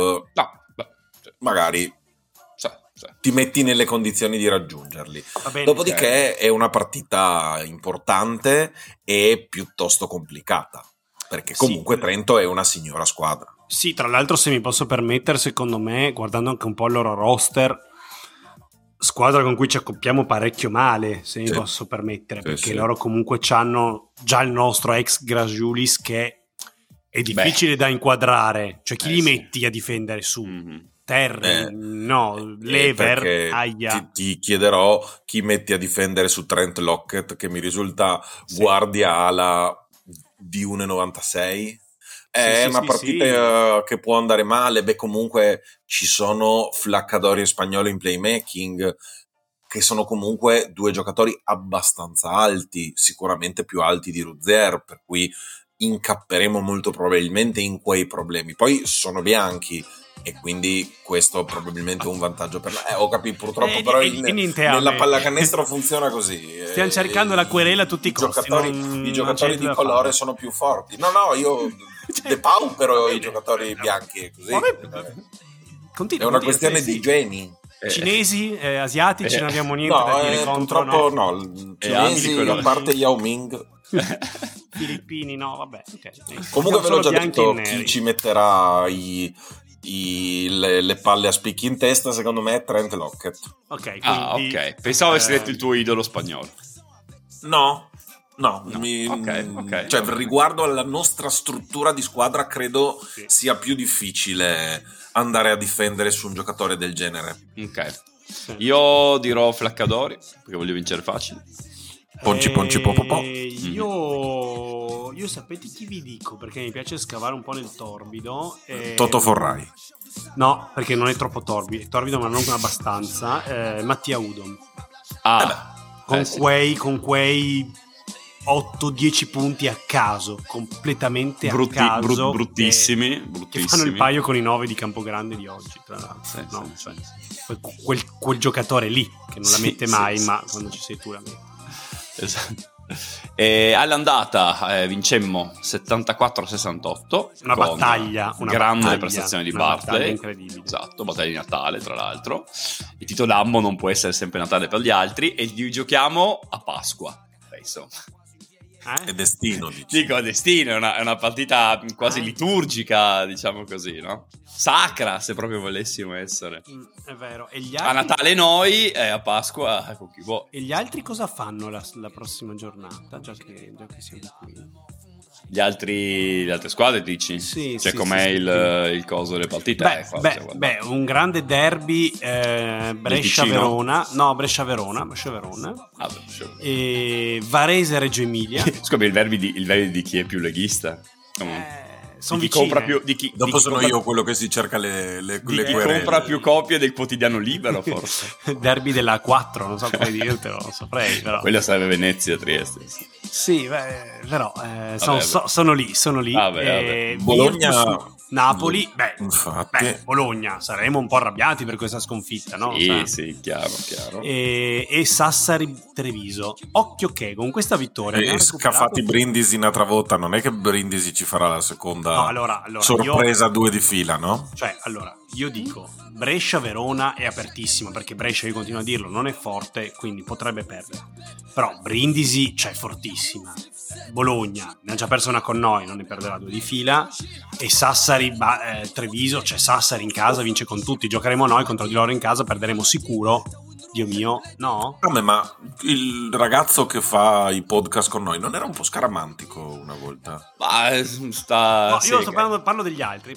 magari ti metti nelle condizioni di raggiungerli. Bene, dopodiché è una partita importante e piuttosto complicata, perché comunque Trento è una signora squadra. Sì, tra l'altro, se mi posso permettere, secondo me, guardando anche un po' il loro roster, squadra con cui ci accoppiamo parecchio male, se mi posso permettere, perché loro comunque c'hanno già il nostro ex Graziulis, che è difficile da inquadrare, cioè chi li metti a difendere su Terry, no, Lever, ti chiederò chi metti a difendere su Trent Lockett, che mi risulta guardia ala di 1,96. È una partita che può andare male. Beh, comunque ci sono Flaccadori e Spagnolo in playmaking, che sono comunque due giocatori abbastanza alti, sicuramente più alti di Ružić, per cui incapperemo molto probabilmente in quei problemi. Poi sono bianchi e quindi questo probabilmente è un vantaggio per ho capito, purtroppo, però nella pallacanestro funziona così. Stiamo cercando la querela a tutti i costi. I giocatori di colore sono più forti. No, io depaupero i giocatori bianchi, così. È una questione di geni. Cinesi, asiatici, non abbiamo niente da dire contro. Purtroppo no. Cinesi, a parte Yao Ming. Filippini, no, vabbè. Okay. Comunque ve l'ho già detto, chi ci metterà le palle a spicchi in testa, secondo me, è Trent Lockett. Ok, quindi, pensavo avessi detto il tuo idolo spagnolo. No. Okay. Riguardo alla nostra struttura di squadra, credo sia più difficile andare a difendere su un giocatore del genere. Ok. Io dirò Flaccadori, perché voglio vincere facile. Ponci popopò. Io sapete chi vi dico, perché mi piace scavare un po' nel torbido. Toto Forrai. No, perché non è troppo torbido, ma non abbastanza. Mattia Udom. Con quei 8-10 punti a caso, completamente a caso, bruttissimi. Che fanno il paio con i 9 di Campogrande di oggi, tra l'altro. Quel giocatore lì che non la mette mai, ma quando ci sei tu la metti. Esatto. All'andata vincemmo 74-68, una battaglia, grande prestazione di Bartley, esatto, battaglia di Natale, tra l'altro il titolammo non può essere sempre Natale per gli altri, e li giochiamo a Pasqua, insomma. È destino, dico destino, è una partita quasi liturgica, diciamo così, no? Sacra, se proprio volessimo essere. È vero. E gli altri... A Natale noi, e a Pasqua con chi vuole. E gli altri cosa fanno la prossima giornata? Già che siamo qui. Le altre squadre, dici? Sì. Cioè, com'è il coso delle partite? Beh, un grande derby, Brescia-Verona. No, Brescia-Verona. E Varese-Reggio Emilia. Scusami, il derby di chi è più leghista? Sono vicine. Compra più, di chi, dopo di chi sono io quello che si cerca le chi compra più copie del quotidiano libero, forse. Derby della 4, non so come dirtelo, non saprei, però. Quella sarebbe Venezia-Trieste. Sì, però sono lì. Bologna, Napoli, Bologna, saremo un po' arrabbiati per questa sconfitta, no? Sì, sì, chiaro. E Sassari Treviso, occhio che con questa vittoria e Scafati Brindisi una travolta, non è che Brindisi ci farà la seconda sorpresa io, due di fila, no? Cioè, allora, io dico Brescia-Verona è apertissima, perché Brescia, io continuo a dirlo, non è forte, quindi potrebbe perdere, però Brindisi è fortissima. Bologna ne ha già perso una con noi, non ne perderà due di fila, e Sassari Treviso, cioè Sassari in casa vince con tutti, giocheremo noi contro di loro in casa, perderemo sicuro. Dio mio, no? Ma il ragazzo che fa i podcast con noi non era un po' scaramantico una volta? Io parlo degli altri.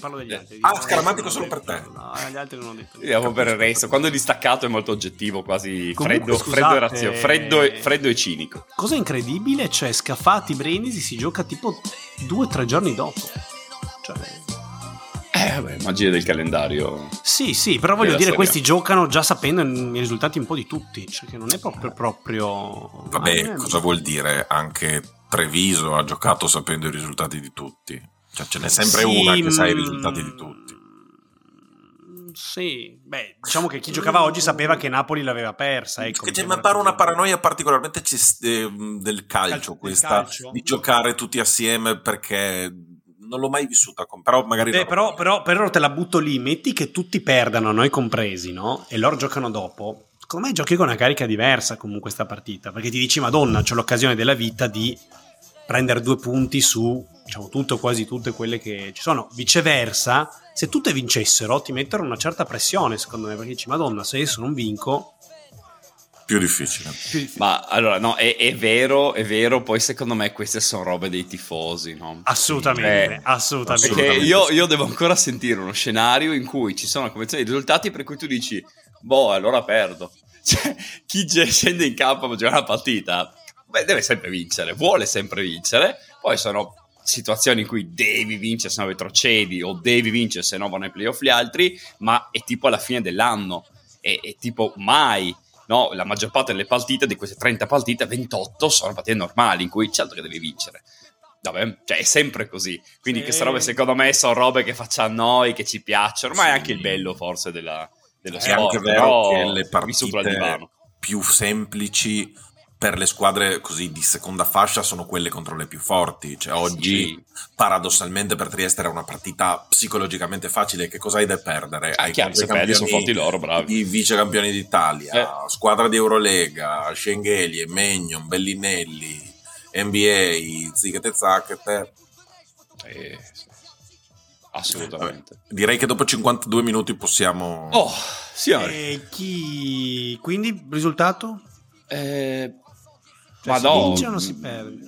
Ah, scaramantico solo per te? No, gli altri non ho detto. Andiamo per il resto. Quando è distaccato è molto oggettivo, quasi comunque, freddo e cinico. Cosa incredibile, cioè Scafati Brindisi si gioca tipo 2 o 3 giorni dopo. Cioè... magia del calendario. Sì, però voglio dire, questi giocano già sapendo i risultati un po' di tutti, cioè che non è proprio... Vabbè, cosa vuol dire? Anche Treviso ha giocato sapendo i risultati di tutti. Cioè ce n'è sempre una che sa i risultati di tutti. Sì, diciamo che chi giocava oggi sapeva che Napoli l'aveva persa. Ecco, mi pare una paranoia particolarmente del calcio questa, di giocare tutti assieme, perché... non l'ho mai vissuta, però magari però te la butto lì, metti che tutti perdano, noi compresi, no? E loro giocano dopo, secondo me giochi con una carica diversa comunque sta partita, perché ti dici madonna, c'ho l'occasione della vita di prendere 2 punti su, diciamo, tutto, quasi tutte quelle che ci sono. Viceversa, se tutte vincessero ti mettono una certa pressione, secondo me, perché dici madonna, se adesso non vinco più difficile. Ma allora no, è vero, poi secondo me queste sono robe dei tifosi, no? Assolutamente. Perché io devo ancora sentire uno scenario in cui ci sono convenzioni di risultati per cui tu dici allora perdo, cioè chi scende in campo per giocare una partita deve sempre vincere, vuole sempre vincere, poi sono situazioni in cui devi vincere se no retrocedi, o devi vincere se no vanno ai playoff gli altri, ma è tipo alla fine dell'anno, è tipo mai. No, la maggior parte delle partite, di queste 30 partite, 28 sono partite normali in cui c'è altro che devi vincere. Vabbè, cioè è sempre così. Quindi queste robe secondo me sono robe che facciamo noi, che ci piacciono, ma è anche il bello forse dello sport. È anche vero che le partite più semplici per le squadre così di seconda fascia sono quelle contro le più forti. Cioè oggi paradossalmente per Trieste era una partita psicologicamente facile, che cosa hai da perdere? Hai campioni, sono forti loro, bravi. I vice campioni d'Italia, squadra di Eurolega, Shengelia, Mannion, Belinelli, NBA, Zigate Zacchete. Assolutamente. Vabbè, direi che dopo 52 minuti possiamo... Quindi risultato? Cioè, ma si vince o non si perde?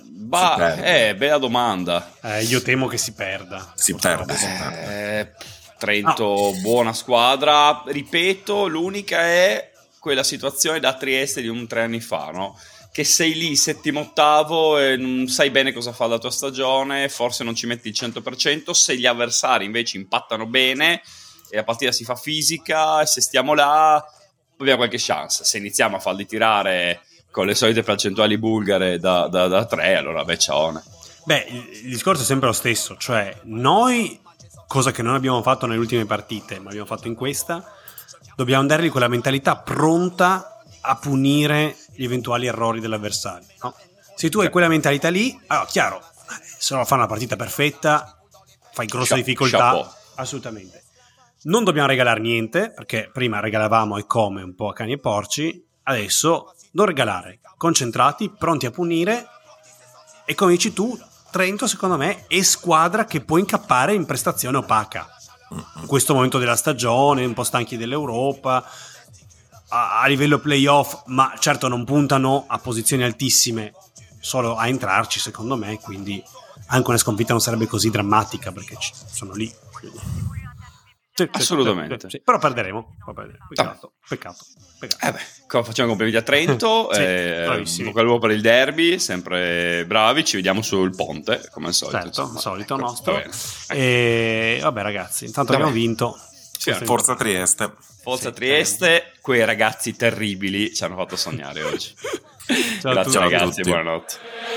Bella domanda. Io temo che si perda. Si perde. Trento, buona squadra. Ripeto, l'unica è quella situazione da Trieste di un 3 anni fa, no? Che sei lì, 7º, 8º, e non sai bene cosa fa la tua stagione, forse non ci metti il 100%. Se gli avversari invece impattano bene e la partita si fa fisica, e se stiamo là abbiamo qualche chance. Se iniziamo a farli tirare con le solite percentuali bulgare da 3, allora ciao. Il discorso è sempre lo stesso, cioè noi, cosa che non abbiamo fatto nelle ultime partite, ma abbiamo fatto in questa, dobbiamo andare lì con la mentalità pronta a punire gli eventuali errori dell'avversario, no? Se tu hai quella mentalità lì, allora chiaro, se non fa una partita perfetta fai grossa difficoltà, assolutamente. Non dobbiamo regalare niente, perché prima regalavamo e come un po' a cani e porci, adesso non regalare, concentrati, pronti a punire, e come dici tu, Trento secondo me è squadra che può incappare in prestazione opaca. In questo momento della stagione, un po' stanchi dell'Europa, a livello playoff, ma certo non puntano a posizioni altissime, solo a entrarci secondo me, quindi anche una sconfitta non sarebbe così drammatica, perché sono lì. Assolutamente. Sì. Però perderemo. Peccato. Facciamo complimenti a Trento. Bocca al lupo per il derby, sempre bravi. Ci vediamo sul ponte come al solito. Certo, solito nostro. E vabbè, ragazzi, intanto abbiamo vinto. Forza Trieste. Quei ragazzi terribili ci hanno fatto sognare oggi. Ciao, grazie a tutti, ragazzi, buonanotte.